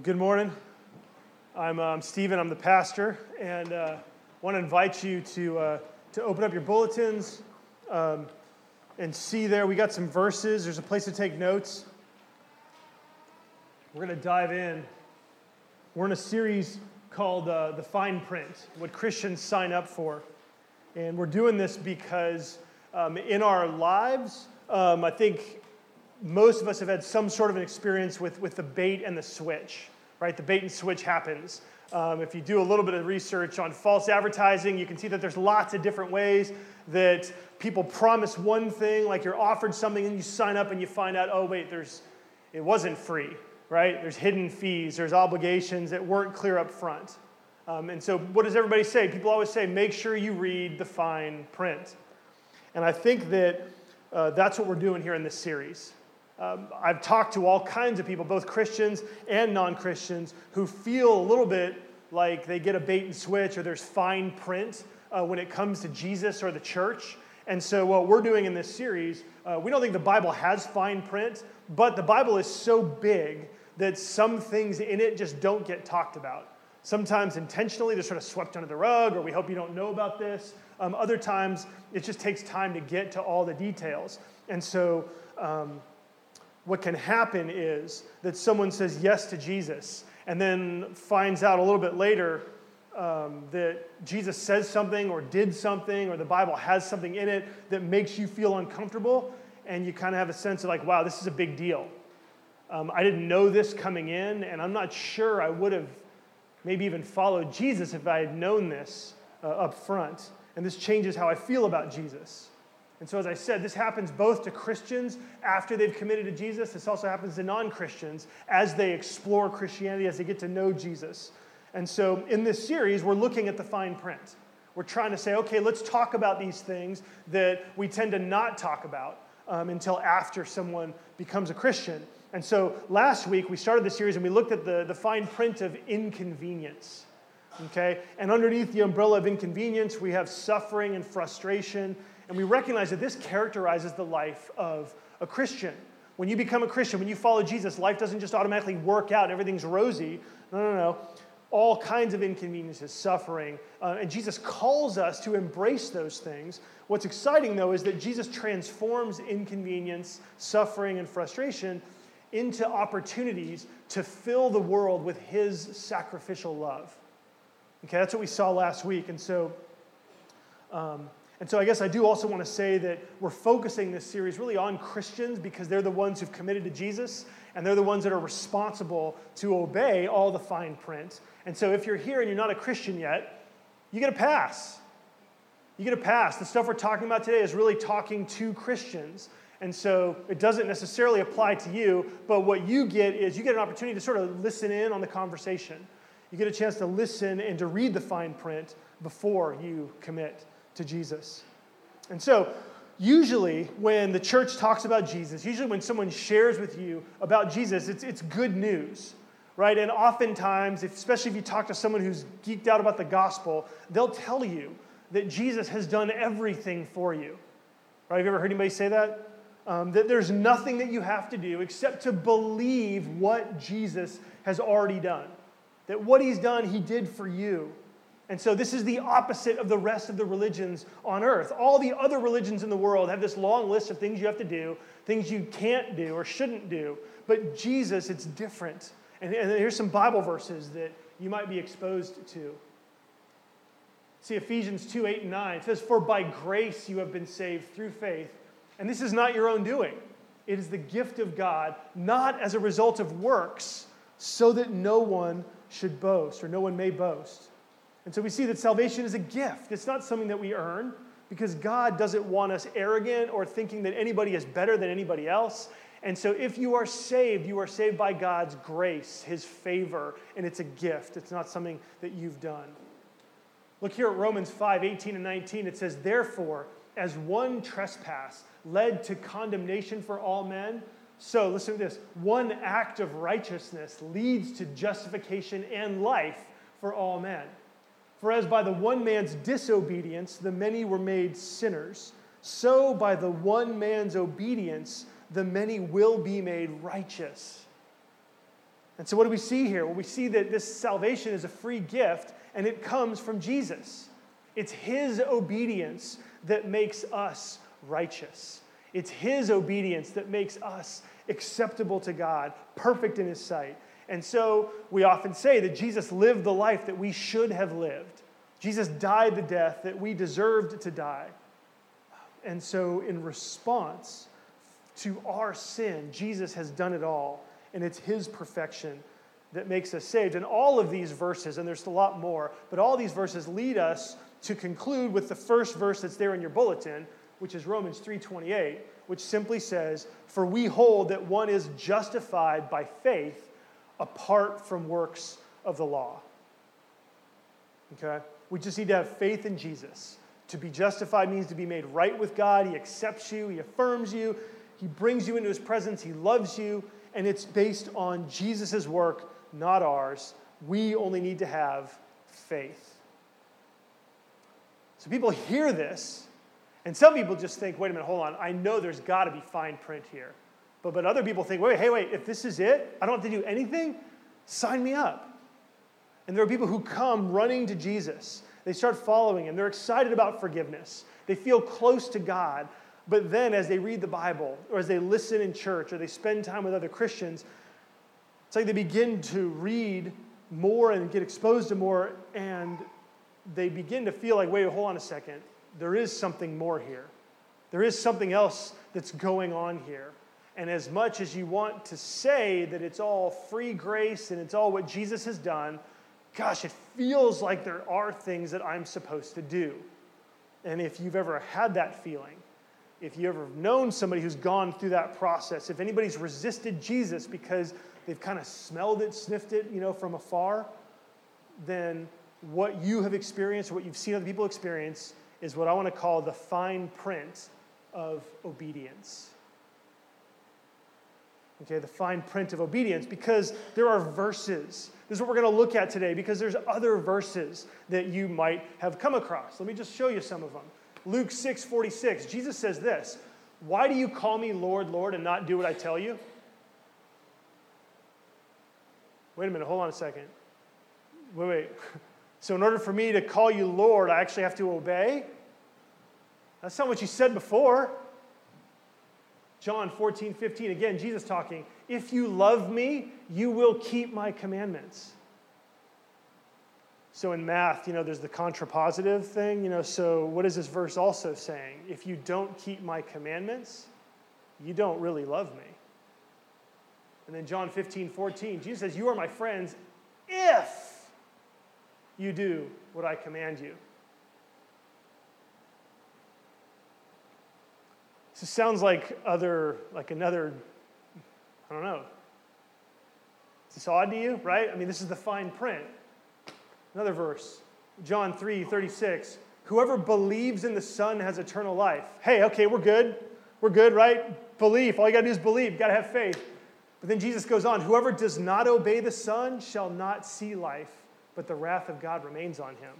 Well, good morning. I'm Stephen. I'm the pastor, and want to invite you to open up your bulletins and see there. We got some verses. There's a place to take notes. We're going to dive in. We're in a series called The Fine Print, What Christians Sign Up For. And we're doing this because in our lives, I think most of us have had some sort of an experience with the bait and the switch, right? The bait and switch happens. If you do a little bit of research on false advertising, you can see that there's lots of different ways that people promise one thing, like you're offered something and you sign up and you find out, oh, wait, it wasn't free, right? There's hidden fees, there's obligations that weren't clear up front. And so what does everybody say? People always say, make sure you read the fine print. And I think that that's what we're doing here in this series. I've talked to all kinds of people, both Christians and non-Christians, who feel a little bit like they get a bait and switch or there's fine print when it comes to Jesus or the church. And so what we're doing in this series, we don't think the Bible has fine print, but the Bible is so big that some things in it just don't get talked about. Sometimes intentionally, they're sort of swept under the rug, or we hope you don't know about this. Other times, it just takes time to get to all the details. And so what can happen is that someone says yes to Jesus and then finds out a little bit later that Jesus says something or did something or the Bible has something in it that makes you feel uncomfortable, and you kind of have a sense of like, wow, this is a big deal. I didn't know this coming in, and I'm not sure I would have maybe even followed Jesus if I had known this up front, and this changes how I feel about Jesus. And so, as I said, this happens both to Christians after they've committed to Jesus. This also happens to non-Christians as they explore Christianity, as they get to know Jesus. And so in this series, we're looking at the fine print. We're trying to say, okay, let's talk about these things that we tend to not talk about until after someone becomes a Christian. And so last week, we started the series and we looked at the fine print of inconvenience. Okay? And underneath the umbrella of inconvenience, we have suffering and frustration. And we recognize that this characterizes the life of a Christian. When you become a Christian, when you follow Jesus, life doesn't just automatically work out. Everything's rosy. No. All kinds of inconveniences, suffering. And Jesus calls us to embrace those things. What's exciting, though, is that Jesus transforms inconvenience, suffering, and frustration into opportunities to fill the world with his sacrificial love. Okay, that's what we saw last week. And so And so I guess I do also want to say that we're focusing this series really on Christians because they're the ones who've committed to Jesus, and they're the ones that are responsible to obey all the fine print. And so if you're here and you're not a Christian yet, you get a pass. You get a pass. The stuff we're talking about today is really talking to Christians. And so it doesn't necessarily apply to you, but what you get is you get an opportunity to sort of listen in on the conversation. You get a chance to listen and to read the fine print before you commit to Jesus. And so usually when the church talks about Jesus, usually when someone shares with you about Jesus, it's good news, right? And oftentimes, especially if you talk to someone who's geeked out about the gospel, they'll tell you that Jesus has done everything for you, right? Have you ever heard anybody say that? That there's nothing that you have to do except to believe what Jesus has already done, that what he's done, he did for you. And so this is the opposite of the rest of the religions on earth. All the other religions in the world have this long list of things you have to do, things you can't do or shouldn't do. But Jesus, it's different. And here's some Bible verses that you might be exposed to. See Ephesians 2:8-9. It says, "For by grace you have been saved through faith. And this is not your own doing. It is the gift of God, not as a result of works, so that no one should boast," or no one may boast. And so we see that salvation is a gift. It's not something that we earn, because God doesn't want us arrogant or thinking that anybody is better than anybody else. And so if you are saved by God's grace, his favor, and it's a gift. It's not something that you've done. Look here at Romans 5:18-19. It says, "Therefore, as one trespass led to condemnation for all men, so," listen to this, "one act of righteousness leads to justification and life for all men. For as by the one man's disobedience the many were made sinners, so by the one man's obedience the many will be made righteous." And so what do we see here? Well, we see that this salvation is a free gift, and it comes from Jesus. It's his obedience that makes us righteous. It's his obedience that makes us acceptable to God, perfect in his sight. And so we often say that Jesus lived the life that we should have lived. Jesus died the death that we deserved to die. And so in response to our sin, Jesus has done it all, and it's his perfection that makes us saved. And all of these verses, and there's a lot more, but all these verses lead us to conclude with the first verse that's there in your bulletin, which is Romans 3:28, which simply says, "For we hold that one is justified by faith apart from works of the law." Okay? We just need to have faith in Jesus. To be justified means to be made right with God. He accepts you. He affirms you. He brings you into his presence. He loves you. And it's based on Jesus' work, not ours. We only need to have faith. So people hear this, and some people just think, wait a minute, hold on, I know there's got to be fine print here. But other people think, wait, if this is it, I don't have to do anything? Sign me up. And there are people who come running to Jesus. They start following him. They're excited about forgiveness. They feel close to God. But then as they read the Bible, or as they listen in church, or they spend time with other Christians, it's like they begin to read more and get exposed to more, and they begin to feel like, wait, hold on a second. There is something more here. There is something else that's going on here. And as much as you want to say that it's all free grace and it's all what Jesus has done, gosh, it feels like there are things that I'm supposed to do. And if you've ever had that feeling, if you've ever known somebody who's gone through that process, if anybody's resisted Jesus because they've kind of smelled it, sniffed it, from afar, then what you have experienced, what you've seen other people experience, is what I want to call the fine print of obedience. Okay, the fine print of obedience, because there are verses. This is what we're going to look at today, because there's other verses that you might have come across. Let me just show you some of them. Luke 6:46, Jesus says this, "Why do you call me Lord, Lord, and not do what I tell you?" Wait a minute, hold on a second. Wait. So in order for me to call you Lord, I actually have to obey? That's not what you said before. John 14:15, again, Jesus talking, "If you love me, you will keep my commandments." So in math, there's the contrapositive thing, so what is this verse also saying? If you don't keep my commandments, you don't really love me. And then John 15:14, Jesus says, "You are my friends if you do what I command you." So it sounds like I don't know. Is this odd to you, right? I mean, this is the fine print. Another verse, John 3:36. "Whoever believes in the Son has eternal life." Hey, okay, we're good. We're good, right? Belief. All you got to do is believe. Got to have faith. But then Jesus goes on, "Whoever does not obey the Son shall not see life, but the wrath of God remains on him."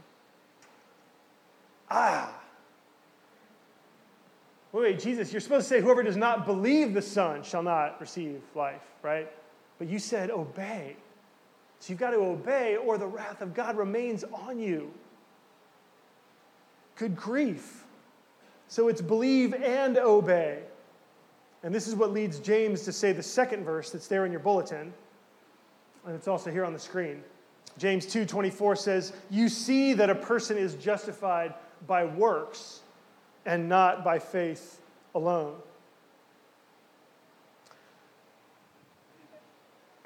Wait, Jesus, you're supposed to say whoever does not believe the Son shall not receive life, right? But you said obey. So you've got to obey or the wrath of God remains on you. Good grief. So it's believe and obey. And this is what leads James to say the second verse that's there in your bulletin, and it's also here on the screen. James 2:24 says, "You see that a person is justified by works and not by faith alone."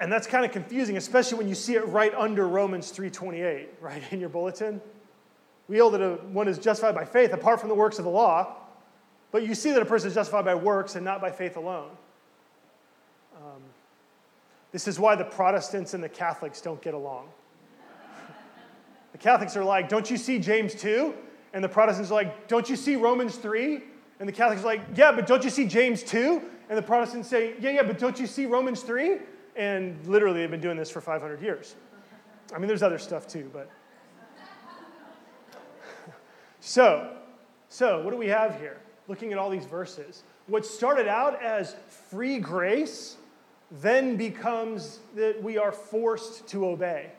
And that's kind of confusing, especially when you see it right under Romans 3:28, right in your bulletin. We hold that one is justified by faith apart from the works of the law, but you see that a person is justified by works and not by faith alone. This is why the Protestants and the Catholics don't get along. The Catholics are like, "Don't you see James 2? And the Protestants are like, "Don't you see Romans 3? And the Catholics are like, "Yeah, but don't you see James 2? And the Protestants say, "Yeah, but don't you see Romans 3? And literally they've been doing this for 500 years. I mean, there's other stuff too, but. So what do we have here? Looking at all these verses. What started out as free grace then becomes that we are forced to obey.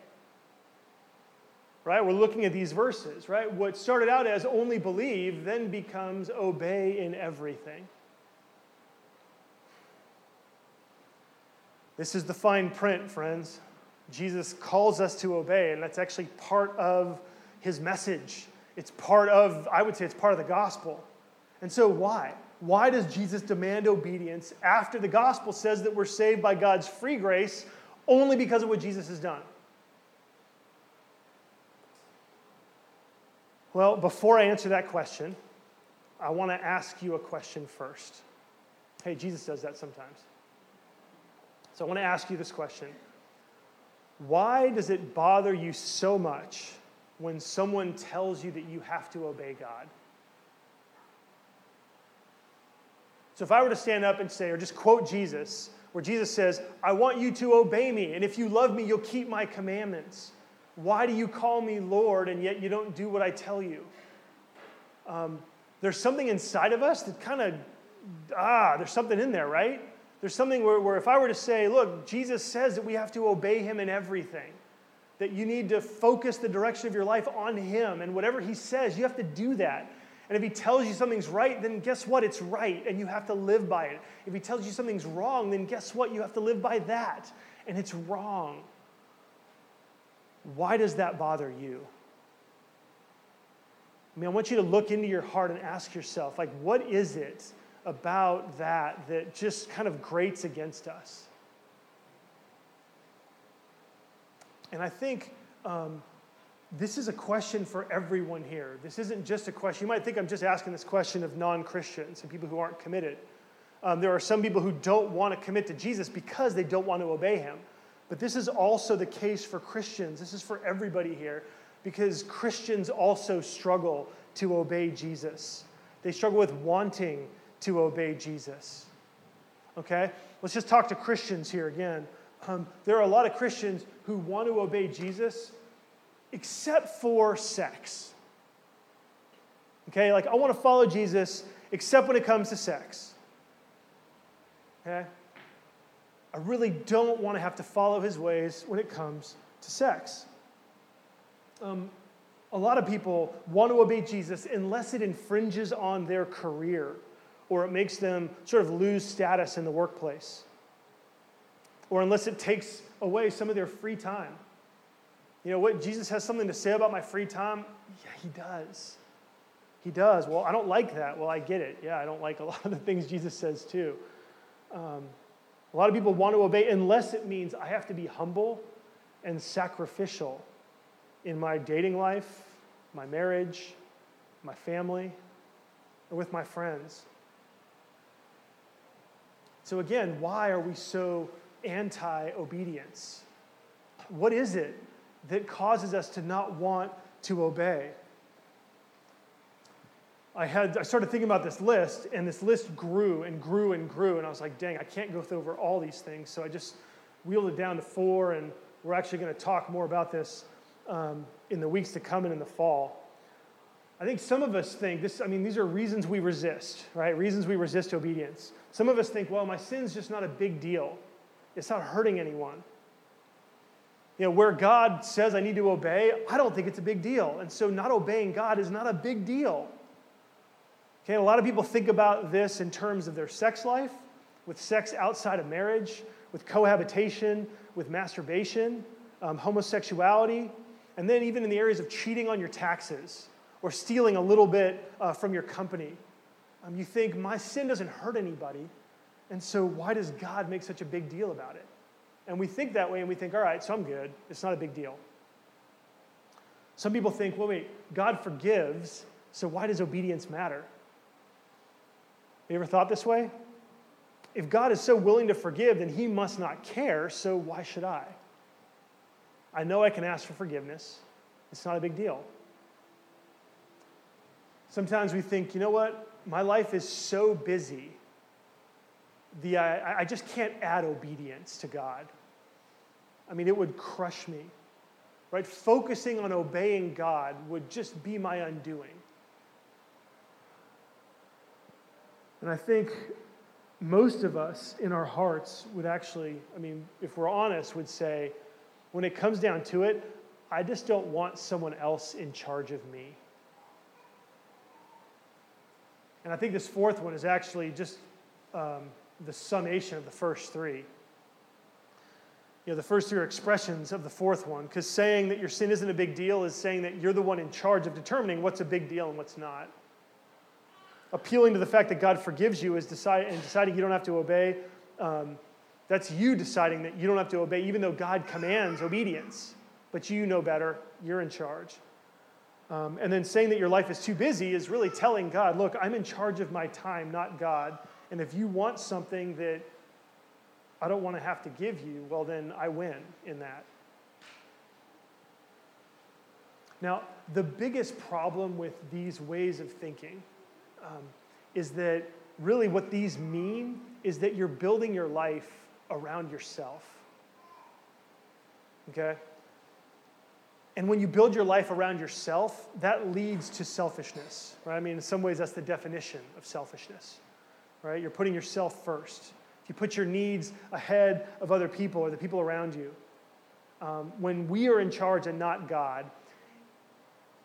Right? We're looking at these verses, right? What started out as only believe then becomes obey in everything. This is the fine print, friends. Jesus calls us to obey, and that's actually part of his message. It's part of, I would say, it's part of the gospel. And so why? Why does Jesus demand obedience after the gospel says that we're saved by God's free grace only because of what Jesus has done? Well, before I answer that question, I want to ask you a question first. Hey, Jesus does that sometimes. So I want to ask you this question. Why does it bother you so much when someone tells you that you have to obey God? So if I were to stand up and say, or just quote Jesus, where Jesus says, I want you to obey me, and if you love me, you'll keep my commandments. Why do you call me Lord, and yet you don't do what I tell you? There's something inside of us that kind of, there's something in there, right? There's something where if I were to say, look, Jesus says that we have to obey him in everything, that you need to focus the direction of your life on him, and whatever he says, you have to do that. And if he tells you something's right, then guess what? It's right, and you have to live by it. If he tells you something's wrong, then guess what? You have to live by that, and it's wrong. Why does that bother you? I mean, I want you to look into your heart and ask yourself, like, what is it about that just kind of grates against us? And I think this is a question for everyone here. This isn't just a question. You might think I'm just asking this question of non-Christians and people who aren't committed. There are some people who don't want to commit to Jesus because they don't want to obey him. But this is also the case for Christians. This is for everybody here because Christians also struggle to obey Jesus. They struggle with wanting to obey Jesus. Okay? Let's just talk to Christians here again. There are a lot of Christians who want to obey Jesus, except for sex. Okay, like I want to follow Jesus, except when it comes to sex. Okay? I really don't want to have to follow his ways when it comes to sex. A lot of people want to obey Jesus unless it infringes on their career or it makes them sort of lose status in the workplace or unless it takes away some of their free time. You know what? Jesus has something to say about my free time. Yeah, he does. He does. Well, I don't like that. Well, I get it. Yeah, I don't like a lot of the things Jesus says too. A lot of people want to obey unless it means I have to be humble and sacrificial in my dating life, my marriage, my family, or with my friends. So again, why are we so anti-obedience? What is it that causes us to not want to obey? I started thinking about this list, and this list grew and grew and grew, and I was like, dang, I can't go over all these things, so I just wheeled it down to 4, and we're actually going to talk more about this in the weeks to come and in the fall. I think some of us think, these are reasons we resist, right? Reasons we resist obedience. Some of us think, well, my sin's just not a big deal. It's not hurting anyone. You know, where God says I need to obey, I don't think it's a big deal. And so not obeying God is not a big deal. Okay, a lot of people think about this in terms of their sex life, with sex outside of marriage, with cohabitation, with masturbation, homosexuality, and then even in the areas of cheating on your taxes or stealing a little bit from your company. You think, my sin doesn't hurt anybody, and so why does God make such a big deal about it? And we think that way, and we think, all right, so I'm good. It's not a big deal. Some people think, well, wait, God forgives, so why does obedience matter? Have you ever thought this way? If God is so willing to forgive, then he must not care, so why should I? I know I can ask for forgiveness. It's not a big deal. Sometimes we think, you know what? My life is so busy. I just can't add obedience to God. I mean, it would crush me, right? Focusing on obeying God would just be my undoing. And I think most of us in our hearts would actually, if we're honest, would say, when it comes down to it, I just don't want someone else in charge of me. And I think this fourth one is actually just the summation of the first three. The first three are expressions of the fourth one, because saying that your sin isn't a big deal is saying that you're the one in charge of determining what's a big deal and what's not. Appealing to the fact that God forgives you is deciding you don't have to obey. That's you deciding that you don't have to obey, even though God commands obedience. But you know better. You're in charge. And then saying that your life is too busy is really telling God, look, I'm in charge of my time, not God. And if you want something that I don't want to have to give you, well, then I win in that. Now, the biggest problem with these ways of thinking is that really what these mean is that you're building your life around yourself. Okay? And when you build your life around yourself, that leads to selfishness, right? In some ways, that's the definition of selfishness, right? You're putting yourself first. If you put your needs ahead of other people or the people around you, when we are in charge and not God,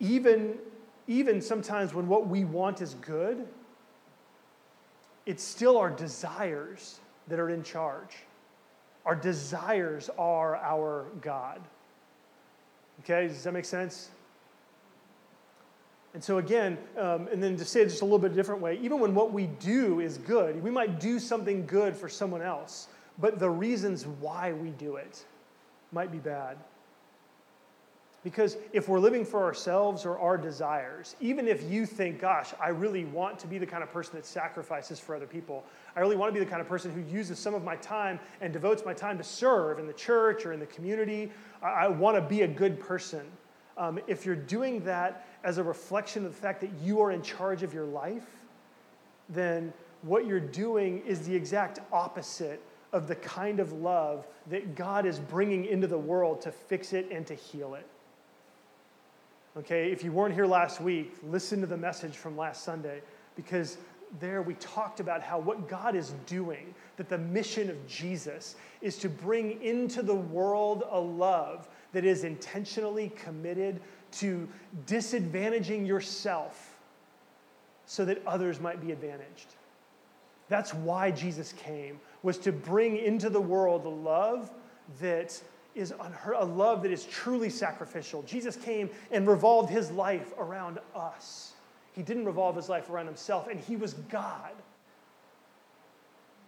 even sometimes when what we want is good, it's still our desires that are in charge. Our desires are our God. Okay, does that make sense? And so again, and then to say it just a little bit different way, even when what we do is good, we might do something good for someone else, but the reasons why we do it might be bad. Because if we're living for ourselves or our desires, even if you think, gosh, I really want to be the kind of person that sacrifices for other people. I really want to be the kind of person who uses some of my time and devotes my time to serve in the church or in the community. I want to be a good person. If you're doing that as a reflection of the fact that you are in charge of your life, then what you're doing is the exact opposite of the kind of love that God is bringing into the world to fix it and to heal it. Okay, if you weren't here last week, listen to the message from last Sunday, because there we talked about how what God is doing, that the mission of Jesus is to bring into the world a love that is intentionally committed to disadvantaging yourself so that others might be advantaged. That's why Jesus came, was to bring into the world a love that is a love that is truly sacrificial. Jesus came and revolved his life around us. He didn't revolve his life around himself, and he was God.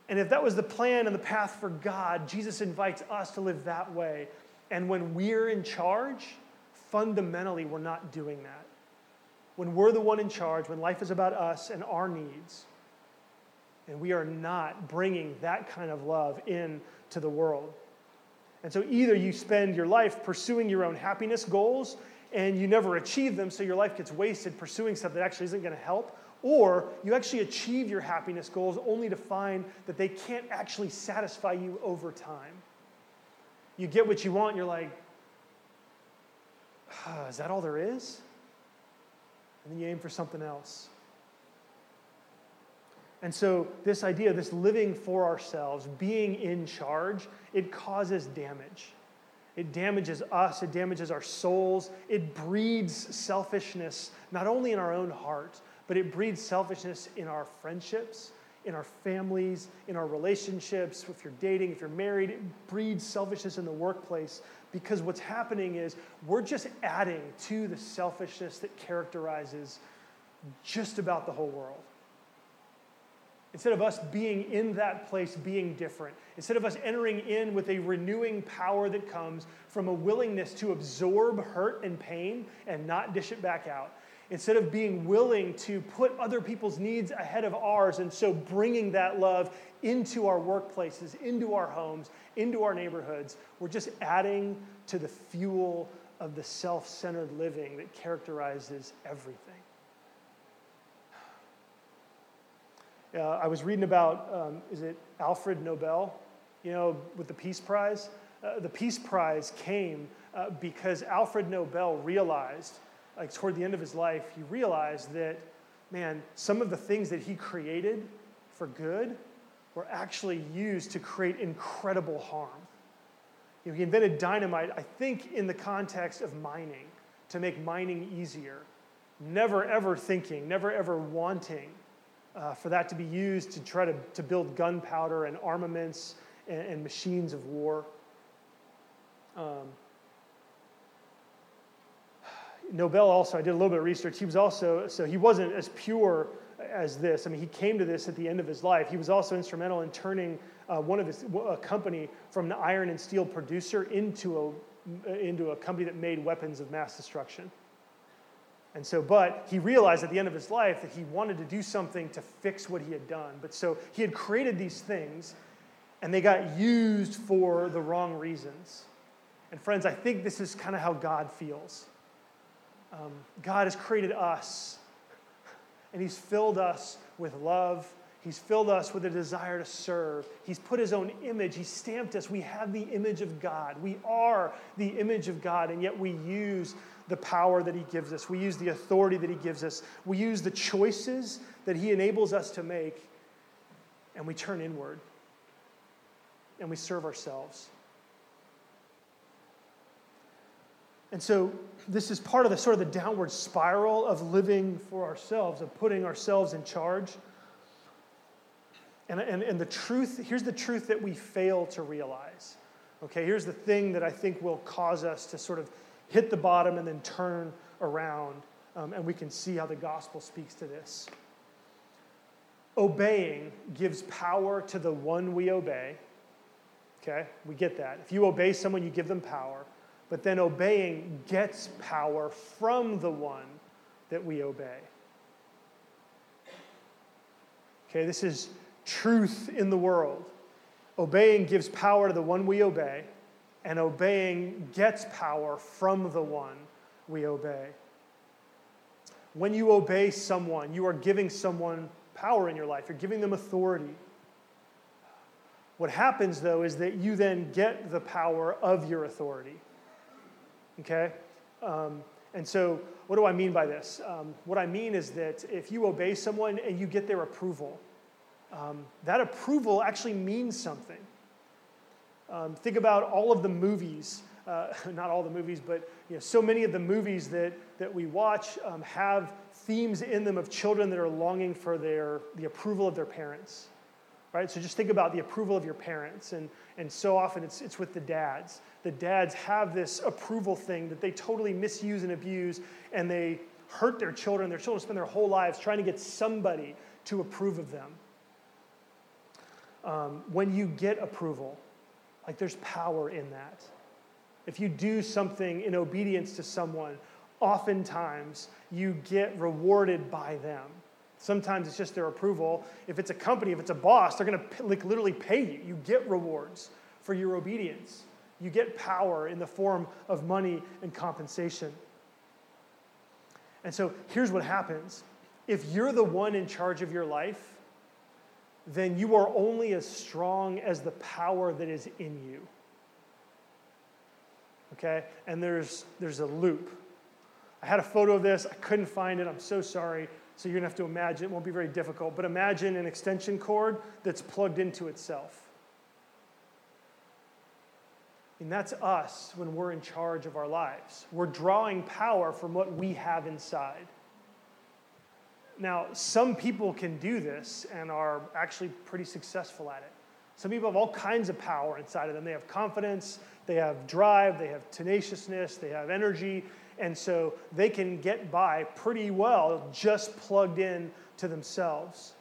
And if that was the plan and the path for God, Jesus invites us to live that way. And when we're in charge, fundamentally we're not doing that. When we're the one in charge, when life is about us and our needs, and we are not bringing that kind of love into the world. And so either you spend your life pursuing your own happiness goals and you never achieve them, so your life gets wasted pursuing stuff that actually isn't going to help, or you actually achieve your happiness goals only to find that they can't actually satisfy you over time. You get what you want, and you're like, is that all there is? And then you aim for something else. And so this idea, this living for ourselves, being in charge, it causes damage. It damages us. It damages our souls. It breeds selfishness, not only in our own heart, but it breeds selfishness in our friendships, in our families, in our relationships. If you're dating, if you're married, it breeds selfishness in the workplace, because what's happening is we're just adding to the selfishness that characterizes just about the whole world. Instead of us being in that place, being different, instead of us entering in with a renewing power that comes from a willingness to absorb hurt and pain and not dish it back out, instead of being willing to put other people's needs ahead of ours and so bringing that love into our workplaces, into our homes, into our neighborhoods, we're just adding to the fuel of the self-centered living that characterizes everything. I was reading about, is it Alfred Nobel, with the Peace Prize? The Peace Prize came because Alfred Nobel realized, like toward the end of his life, he realized that, man, some of the things that he created for good were actually used to create incredible harm. You know, he invented dynamite, I think, in the context of mining, to make mining easier. Never, ever thinking, never, ever wanting for that to be used to try to build gunpowder and armaments and machines of war. Nobel also, I did a little bit of research, he wasn't as pure as this. I mean, he came to this at the end of his life. He was also instrumental in turning a company from an iron and steel producer into a company that made weapons of mass destruction. And so, but he realized at the end of his life that he wanted to do something to fix what he had done. But so he had created these things, and they got used for the wrong reasons. And friends, I think this is kind of how God feels. God has created us, and he's filled us with love. He's filled us with a desire to serve. He's put his own image. He stamped us. We have the image of God. We are the image of God, and yet we use the power that he gives us. We use the authority that he gives us. We use the choices that he enables us to make, and we turn inward, and we serve ourselves. And so this is part of the sort of the downward spiral of living for ourselves, of putting ourselves in charge. And the truth, here's the truth that we fail to realize. Okay, here's the thing that I think will cause us to sort of hit the bottom and then turn around. And we can see how the gospel speaks to this. Obeying gives power to the one we obey. Okay, we get that. If you obey someone, you give them power. But then obeying gets power from the one that we obey. Okay, this is truth in the world. Obeying gives power to the one we obey, and obeying gets power from the one we obey. When you obey someone, you are giving someone power in your life. You're giving them authority. What happens, though, is that you then get the power of your authority. Okay? And so what do I mean by this? What I mean is that if you obey someone and you get their approval, that approval actually means something. Think about all of the movies, not all the movies, but you know, so many of the movies that we watch have themes in them of children that are longing for the approval of their parents. Right? So just think about the approval of your parents. And so often it's with the dads. The dads have this approval thing that they totally misuse and abuse, and they hurt their children. Their children spend their whole lives trying to get somebody to approve of them. When you get approval, like there's power in that. If you do something in obedience to someone, oftentimes you get rewarded by them. Sometimes it's just their approval. If it's a company, if it's a boss, they're going to literally pay you. You get rewards for your obedience. You get power in the form of money and compensation. And so here's what happens. If you're the one in charge of your life, then you are only as strong as the power that is in you. Okay? And there's a loop. I had a photo of this. I couldn't find it. I'm so sorry. So you're going to have to imagine, it won't be very difficult, but imagine an extension cord that's plugged into itself. And that's us when we're in charge of our lives. We're drawing power from what we have inside. Now, some people can do this and are actually pretty successful at it. Some people have all kinds of power inside of them. They have confidence, they have drive, they have tenaciousness, they have energy. And so they can get by pretty well just plugged in to themselves.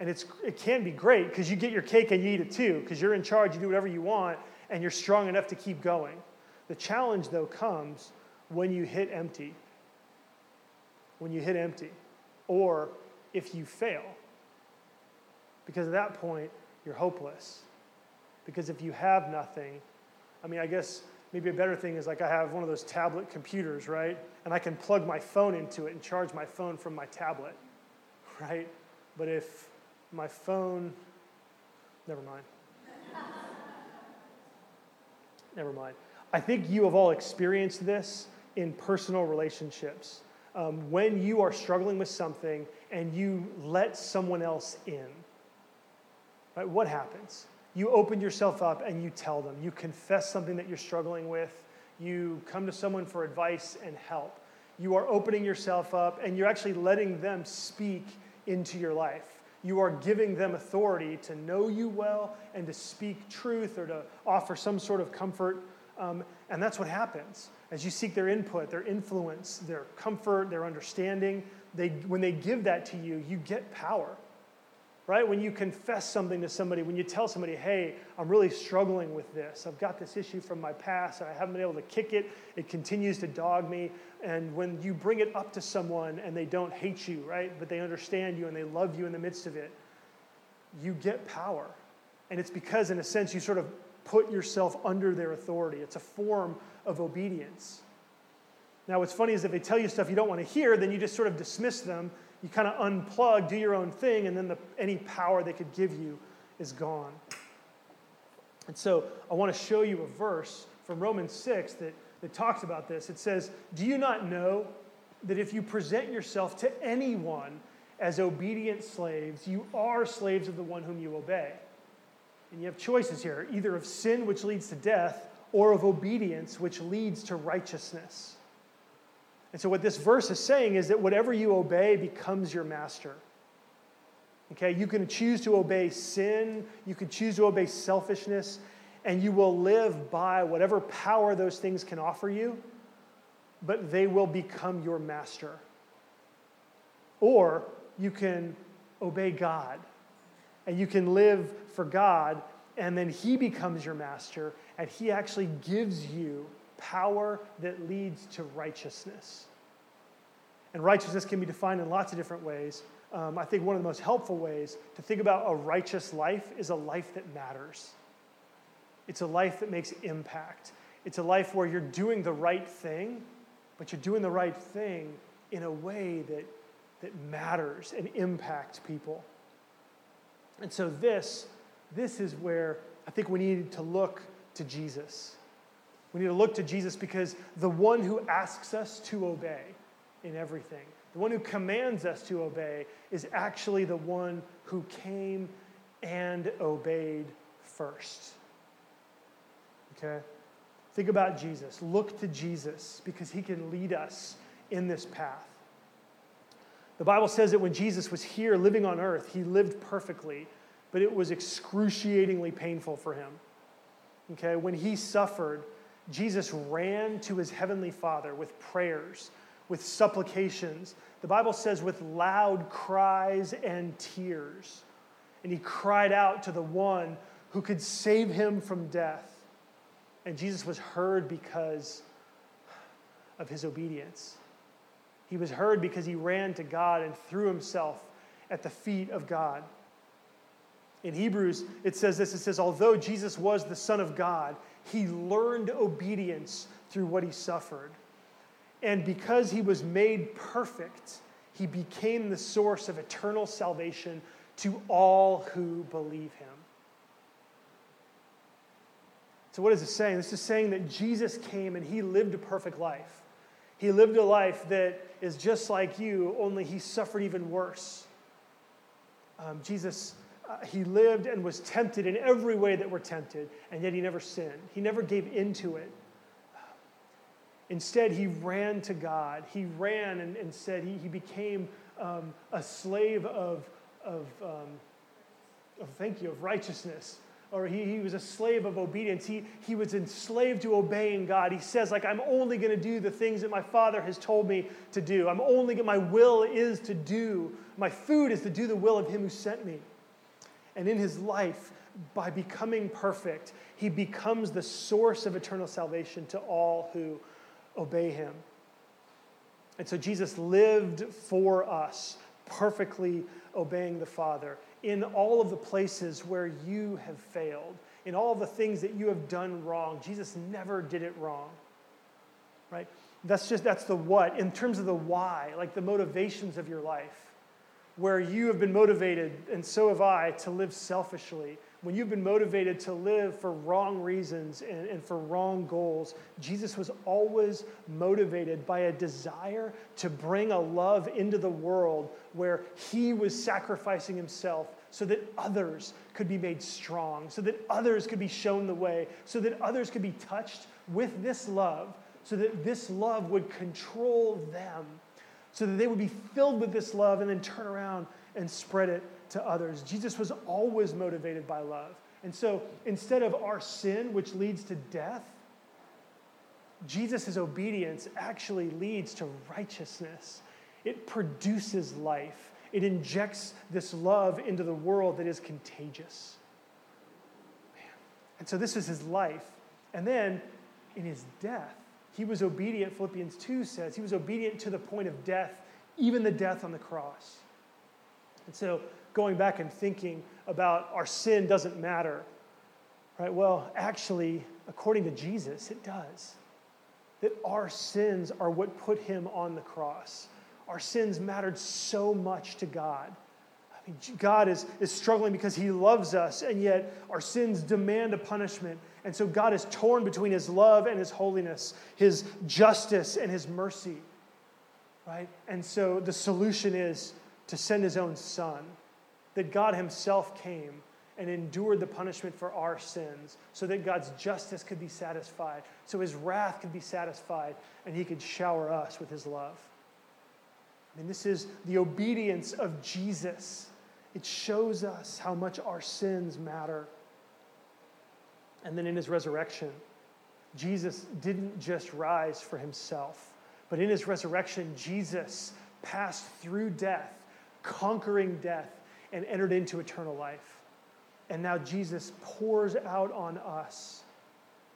And it can be great because you get your cake and you eat it too, because you're in charge, you do whatever you want, and you're strong enough to keep going. The challenge, though, comes when you hit empty. When you hit empty. Or if you fail. Because at that point, you're hopeless. Because if you have nothing, maybe a better thing is like I have one of those tablet computers, right? And I can plug my phone into it and charge my phone from my tablet, right? But if my phone, never mind. I think you have all experienced this in personal relationships. When you are struggling with something and you let someone else in, right? What happens? You open yourself up and you tell them. You confess something that you're struggling with. You come to someone for advice and help. You are opening yourself up and you're actually letting them speak into your life. You are giving them authority to know you well and to speak truth or to offer some sort of comfort. And that's what happens. As you seek their input, their influence, their comfort, their understanding, when they give that to you, you get power. Right? When you confess something to somebody, when you tell somebody, hey, I'm really struggling with this. I've got this issue from my past, and I haven't been able to kick it. It continues to dog me. And when you bring it up to someone and they don't hate you, right, but they understand you and they love you in the midst of it, you get power. And it's because, in a sense, you sort of put yourself under their authority. It's a form of obedience. Now, what's funny is if they tell you stuff you don't want to hear, then you just sort of dismiss them. You kind of unplug, do your own thing, and then any power they could give you is gone. And so I want to show you a verse from Romans 6 that talks about this. It says, do you not know that if you present yourself to anyone as obedient slaves, you are slaves of the one whom you obey? And you have choices here, either of sin, which leads to death, or of obedience, which leads to righteousness. And so what this verse is saying is that whatever you obey becomes your master. Okay, you can choose to obey sin, you can choose to obey selfishness, and you will live by whatever power those things can offer you, but they will become your master. Or you can obey God, and you can live for God, and then he becomes your master, and he actually gives you power that leads to righteousness. And righteousness can be defined in lots of different ways. I think one of the most helpful ways to think about a righteous life is a life that matters. It's a life that makes impact. It's a life where you're doing the right thing, but you're doing the right thing in a way that matters and impacts people. And so this is where I think we need to look to Jesus. We need to look to Jesus because the one who asks us to obey in everything, the one who commands us to obey, is actually the one who came and obeyed first. Okay? Think about Jesus. Look to Jesus because he can lead us in this path. The Bible says that when Jesus was here living on earth, he lived perfectly, but it was excruciatingly painful for him. Okay? When he suffered, Jesus ran to his heavenly Father with prayers, with supplications. The Bible says with loud cries and tears. And he cried out to the one who could save him from death. And Jesus was heard because of his obedience. He was heard because he ran to God and threw himself at the feet of God. In Hebrews, it says this. It says, although Jesus was the Son of God, he learned obedience through what he suffered. And because he was made perfect, he became the source of eternal salvation to all who believe him. So what is this saying? This is saying that Jesus came and he lived a perfect life. He lived a life that is just like you, only he suffered even worse. Jesus he lived and was tempted in every way that we're tempted, and yet he never sinned. He never gave into it. Instead, he ran to God. He ran and said he became a slave of righteousness, or he was a slave of obedience. He was enslaved to obeying God. He says, like, I'm only going to do the things that my Father has told me to do. My will is to do. My food is to do the will of him who sent me. And in his life, by becoming perfect, he becomes the source of eternal salvation to all who obey him. And so Jesus lived for us, perfectly obeying the Father in all of the places where you have failed, in all the things that you have done wrong. Jesus never did it wrong, right? That's the what. In terms of the why, like the motivations of your life, where you have been motivated, and so have I, to live selfishly, when you've been motivated to live for wrong reasons and for wrong goals, Jesus was always motivated by a desire to bring a love into the world where he was sacrificing himself so that others could be made strong, so that others could be shown the way, so that others could be touched with this love, so that this love would control them, so that they would be filled with this love and then turn around and spread it to others. Jesus was always motivated by love. And so instead of our sin, which leads to death, Jesus' obedience actually leads to righteousness. It produces life. It injects this love into the world that is contagious. Man. And so this is his life. And then in his death, he was obedient, Philippians 2 says. He was obedient to the point of death, even the death on the cross. And so going back and thinking about our sin doesn't matter, right? Well, actually, according to Jesus, it does. That our sins are what put him on the cross. Our sins mattered so much to God. I mean, God is struggling because he loves us, and yet our sins demand a punishment. And so God is torn between his love and his holiness, his justice and his mercy, right? And so the solution is to send his own son, that God himself came and endured the punishment for our sins so that God's justice could be satisfied, so his wrath could be satisfied, and he could shower us with his love. I mean, this is the obedience of Jesus. It shows us how much our sins matter. And then in his resurrection, Jesus didn't just rise for himself, but in his resurrection, Jesus passed through death, conquering death, and entered into eternal life. And now Jesus pours out on us.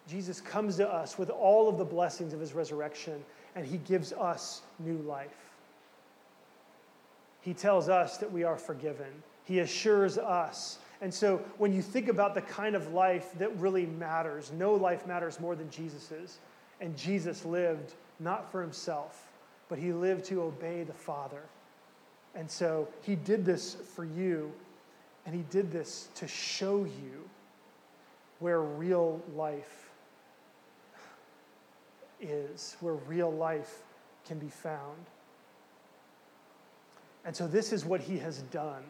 Jesus comes to us with all of the blessings of his resurrection, and he gives us new life. He tells us that we are forgiven. He assures us. And so when you think about the kind of life that really matters, no life matters more than Jesus's. And Jesus lived not for himself, but he lived to obey the Father. And so he did this for you, and he did this to show you where real life is, where real life can be found. And so this is what he has done.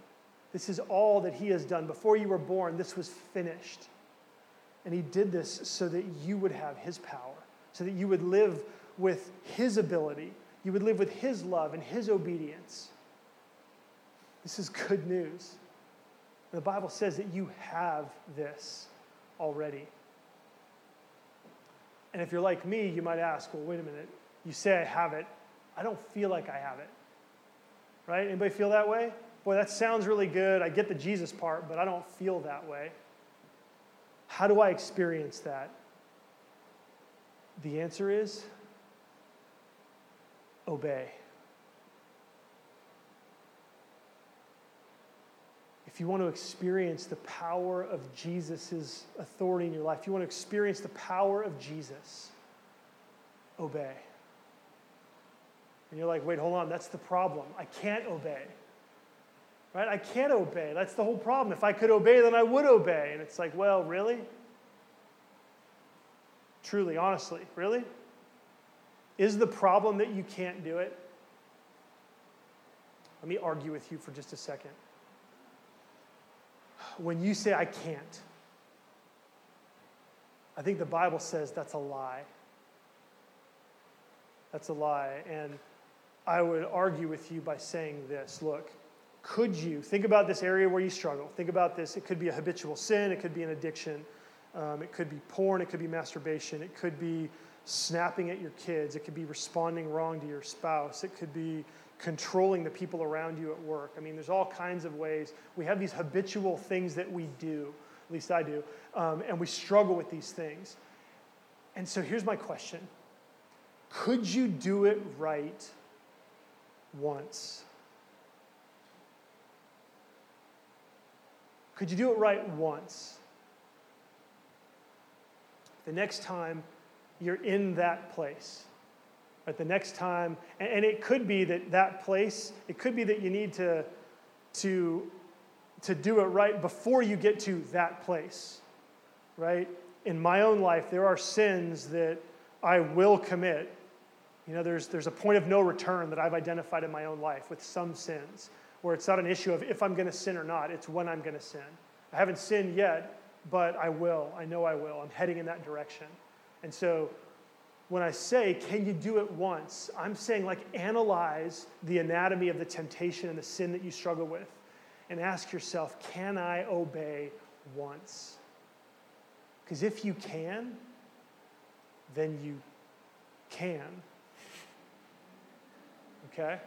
This is all that he has done. Before you were born, this was finished. And he did this so that you would have his power, so that you would live with his ability, you would live with his love and his obedience. This is good news. The Bible says that you have this already. And if you're like me, you might ask, well, wait a minute. You say I have it. I don't feel like I have it. Right? Anybody feel that way? Boy, that sounds really good. I get the Jesus part, but I don't feel that way. How do I experience that? The answer is obey. If you want to experience the power of Jesus' authority in your life, if you want to experience the power of Jesus, obey. And you're like, wait, hold on, that's the problem. I can't obey. Right? I can't obey. That's the whole problem. If I could obey, then I would obey. And it's like, well, really? Truly, honestly, really? Is the problem that you can't do it? Let me argue with you for just a second. When you say, I can't, I think the Bible says that's a lie. That's a lie. And I would argue with you by saying this. Look, could you, think about this area where you struggle. Think about this. It could be a habitual sin. It could be an addiction. It could be porn. It could be masturbation. It could be snapping at your kids. It could be responding wrong to your spouse. It could be controlling the people around you at work. I mean, there's all kinds of ways. We have these habitual things that we do, at least I do, and we struggle with these things. And so here's my question. Could you do it right once? Could you do it right once? The next time you're in that place, right? The next time, and it could be that place, it could be that you need to do it right before you get to that place, right? In my own life, there are sins that I will commit. You know, there's a point of no return that I've identified in my own life with some sins where it's not an issue of if I'm going to sin or not. It's when I'm going to sin. I haven't sinned yet, but I will. I know I will. I'm heading in that direction. And so when I say, can you do it once? I'm saying, like, analyze the anatomy of the temptation and the sin that you struggle with and ask yourself, can I obey once? Because if you can, then you can. Okay?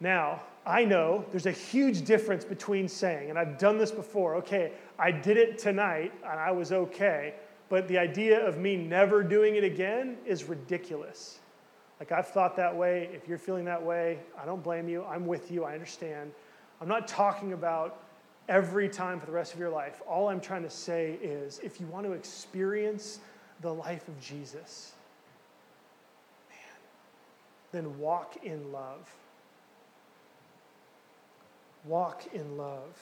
Now, I know there's a huge difference between saying, and I've done this before, okay, I did it tonight and I was okay, but the idea of me never doing it again is ridiculous. Like, I've thought that way. If you're feeling that way, I don't blame you. I'm with you. I understand. I'm not talking about every time for the rest of your life. All I'm trying to say is, if you want to experience the life of Jesus, man, then walk in love. Walk in love.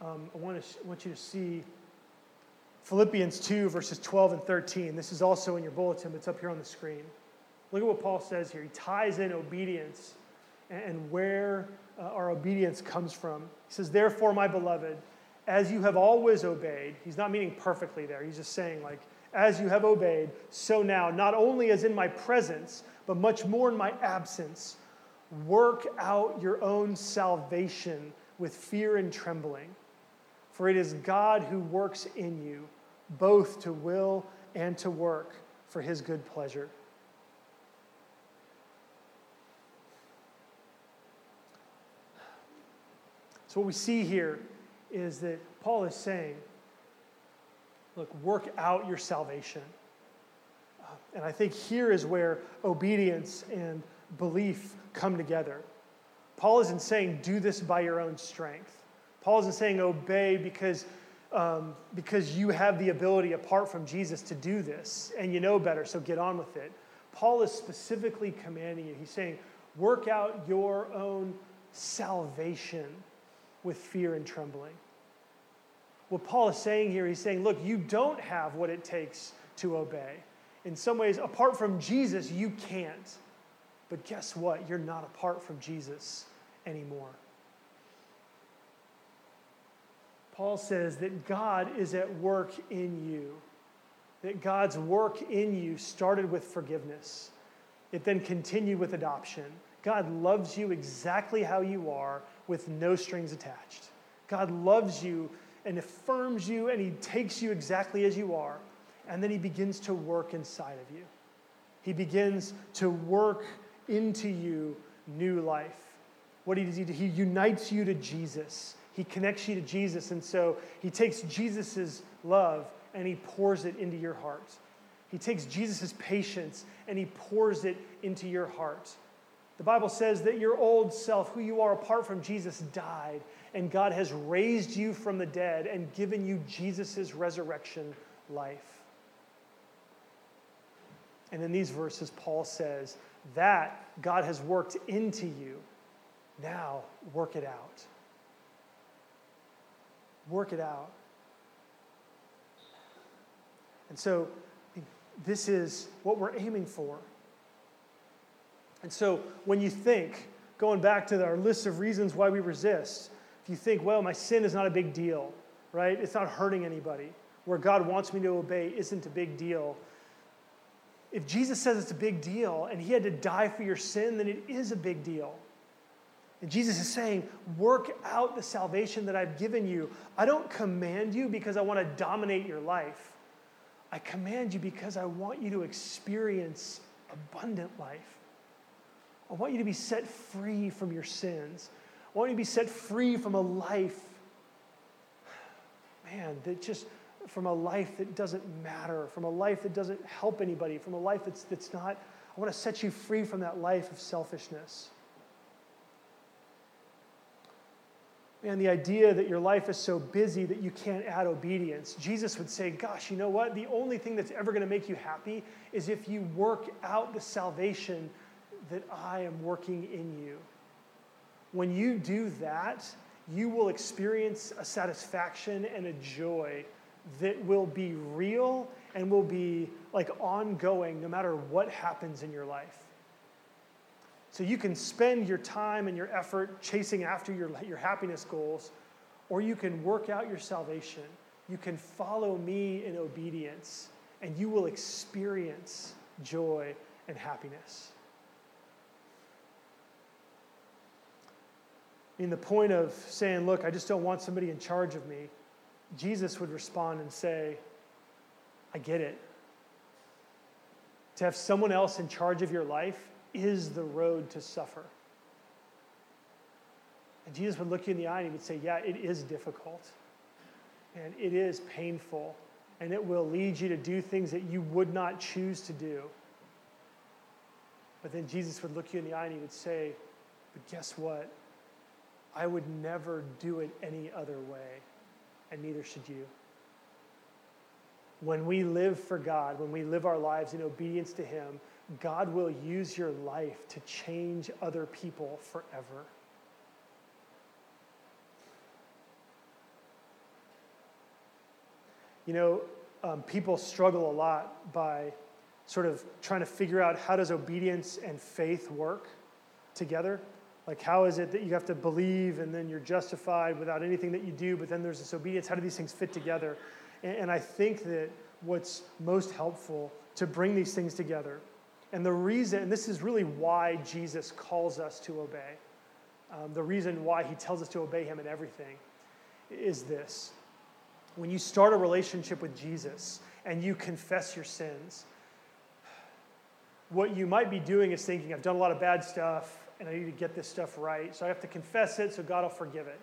I want you to see Philippians 2, verses 12 and 13. This is also in your bulletin, but it's up here on the screen. Look at what Paul says here. He ties in obedience and where our obedience comes from. He says, therefore, my beloved, as you have always obeyed, he's not meaning perfectly there. He's just saying, like, as you have obeyed, so now, not only as in my presence, but much more in my absence, work out your own salvation with fear and trembling, for it is God who works in you, both to will and to work for his good pleasure. So what we see here is that Paul is saying, look, work out your salvation. And I think here is where obedience and belief come together. Paul isn't saying do this by your own strength. Paul isn't saying obey because you have the ability apart from Jesus to do this and you know better, so get on with it. Paul is specifically commanding you. He's saying work out your own salvation with fear and trembling. What Paul is saying here, he's saying, look, you don't have what it takes to obey. In some ways, apart from Jesus, you can't. But guess what? You're not apart from Jesus anymore. Paul says that God is at work in you, that God's work in you started with forgiveness. It then continued with adoption. God loves you exactly how you are with no strings attached. God loves you and affirms you, and he takes you exactly as you are, and then he begins to work inside of you. He begins to work into you new life. What does he do? He unites you to Jesus. He connects you to Jesus, and so he takes Jesus' love and he pours it into your heart. He takes Jesus' patience and he pours it into your heart. The Bible says that your old self, who you are apart from Jesus, died, and God has raised you from the dead and given you Jesus' resurrection life. And in these verses, Paul says that God has worked into you. Now work it out. Work it out. And so this is what we're aiming for. And so when you think, going back to our list of reasons why we resist, if you think, well, my sin is not a big deal, right? It's not hurting anybody. Where God wants me to obey isn't a big deal. If Jesus says it's a big deal and he had to die for your sin, then it is a big deal. And Jesus is saying, work out the salvation that I've given you. I don't command you because I want to dominate your life. I command you because I want you to experience abundant life. I want you to be set free from your sins. I want you to be set free from a life, man, that just, from a life that doesn't matter, from a life that doesn't help anybody, from a life that's not, I want to set you free from that life of selfishness. Man, the idea that your life is so busy that you can't add obedience. Jesus would say, gosh, you know what? The only thing that's ever going to make you happy is if you work out the salvation that I am working in you. When you do that, you will experience a satisfaction and a joy that will be real and will be like ongoing no matter what happens in your life. So you can spend your time and your effort chasing after your happiness goals, or you can work out your salvation. You can follow me in obedience, and you will experience joy and happiness. In the point of saying, look, I just don't want somebody in charge of me, Jesus would respond and say, I get it. To have someone else in charge of your life is the road to suffer. And Jesus would look you in the eye and he would say, yeah, it is difficult. And it is painful. And it will lead you to do things that you would not choose to do. But then Jesus would look you in the eye and he would say, but guess what? I would never do it any other way, and neither should you. When we live for God, when we live our lives in obedience to him, God will use your life to change other people forever. You know, people struggle a lot by sort of trying to figure out how does obedience and faith work together. Like, how is it that you have to believe and then you're justified without anything that you do, but then there's this obedience? How do these things fit together? And I think that what's most helpful to bring these things together, and the reason, and this is really why Jesus calls us to obey, the reason why he tells us to obey him in everything is this. When you start a relationship with Jesus and you confess your sins, what you might be doing is thinking, I've done a lot of bad stuff, and I need to get this stuff right, so I have to confess it so God will forgive it.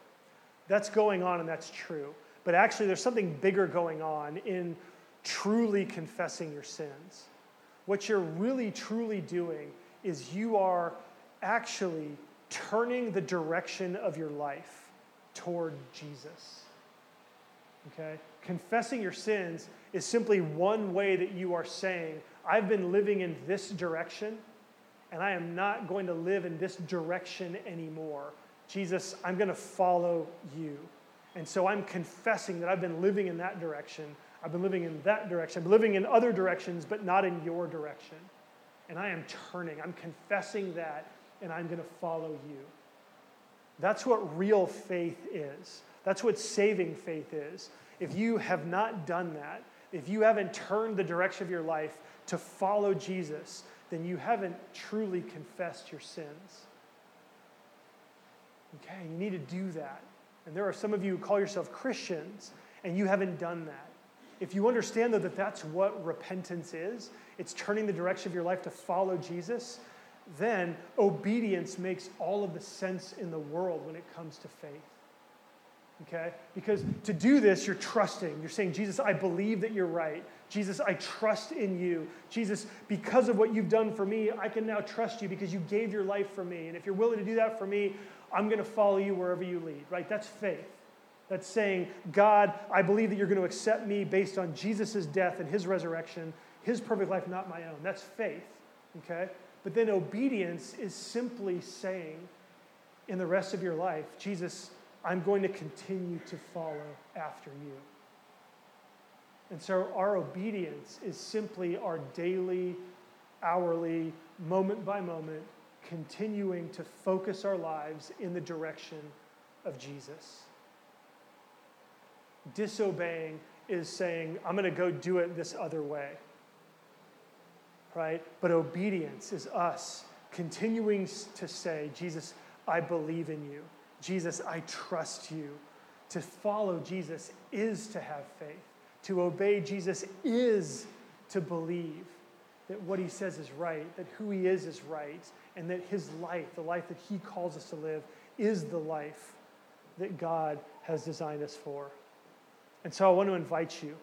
That's going on, and that's true. But actually, there's something bigger going on in truly confessing your sins. What you're really, truly doing is you are actually turning the direction of your life toward Jesus. Okay? Confessing your sins is simply one way that you are saying, I've been living in this direction, and I am not going to live in this direction anymore. Jesus, I'm going to follow you. And so I'm confessing that I've been living in that direction. I've been living in that direction. I've been living in other directions, but not in your direction. And I am turning. I'm confessing that, and I'm going to follow you. That's what real faith is. That's what saving faith is. If you have not done that, if you haven't turned the direction of your life to follow Jesus, then you haven't truly confessed your sins. Okay, you need to do that. And there are some of you who call yourself Christians, and you haven't done that. If you understand, though, that that's what repentance is, it's turning the direction of your life to follow Jesus, then obedience makes all of the sense in the world when it comes to faith. Okay? Because to do this, you're trusting. You're saying, Jesus, I believe that you're right. Jesus, I trust in you. Jesus, because of what you've done for me, I can now trust you because you gave your life for me. And if you're willing to do that for me, I'm going to follow you wherever you lead, right? That's faith. That's saying, God, I believe that you're going to accept me based on Jesus' death and his resurrection, his perfect life, not my own. That's faith, okay? But then obedience is simply saying in the rest of your life, Jesus, I'm going to continue to follow after you. And so our obedience is simply our daily, hourly, moment by moment, continuing to focus our lives in the direction of Jesus. Disobeying is saying, I'm going to go do it this other way, right? But obedience is us continuing to say, Jesus, I believe in you. Jesus, I trust you. To follow Jesus is to have faith. To obey Jesus is to believe that what he says is right, that who he is right, and that his life, the life that he calls us to live, is the life that God has designed us for. And so I want to invite you.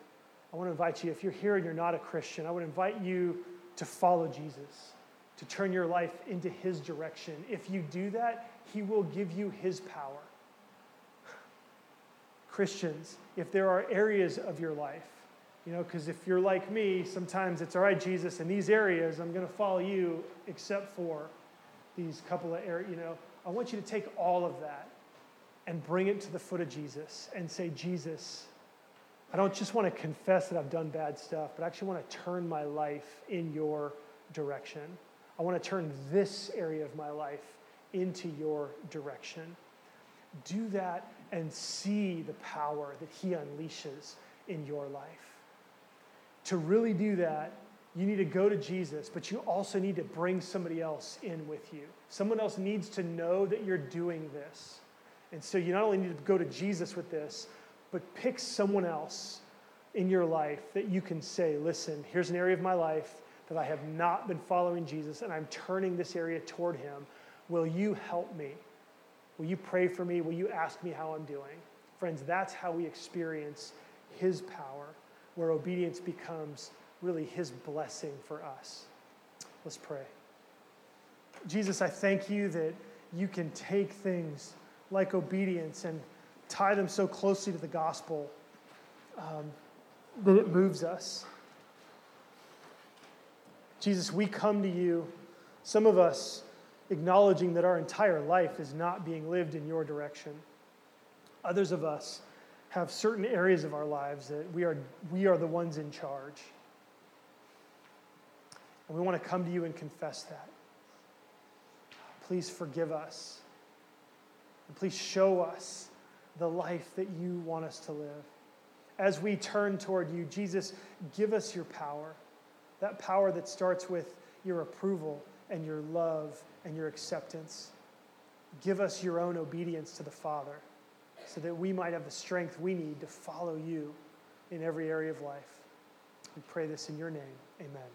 If you're here and you're not a Christian, I would invite you to follow Jesus, to turn your life into his direction. If you do that, he will give you his power. Christians, if there are areas of your life, you know, because if you're like me, sometimes it's, all right, Jesus, in these areas, I'm going to follow you except for these couple of areas, you know. I want you to take all of that and bring it to the foot of Jesus and say, Jesus, I don't just want to confess that I've done bad stuff, but I actually want to turn my life in your direction. I I want to turn this area of my life into your direction. Do that and see the power that he unleashes in your life. To really do that, you need to go to Jesus, but you also need to bring somebody else in with you. Someone else needs to know that you're doing this. And so you not only need to go to Jesus with this, but pick someone else in your life that you can say, listen, here's an area of my life that I have not been following Jesus, and I'm turning this area toward him. Will you help me? Will you pray for me? Will you ask me how I'm doing? Friends, that's how we experience his power, where obedience becomes really his blessing for us. Let's pray. Jesus, I thank you that you can take things like obedience and tie them so closely to the gospel that it moves us. Jesus, we come to you, some of us acknowledging that our entire life is not being lived in your direction. Others of us have certain areas of our lives that we are the ones in charge. And we want to come to you and confess that. Please forgive us. And please show us the life that you want us to live. As we turn toward you, Jesus, give us your power. That power that starts with your approval and your love and your acceptance. Give us your own obedience to the Father so that we might have the strength we need to follow you in every area of life. We pray this in your name. Amen.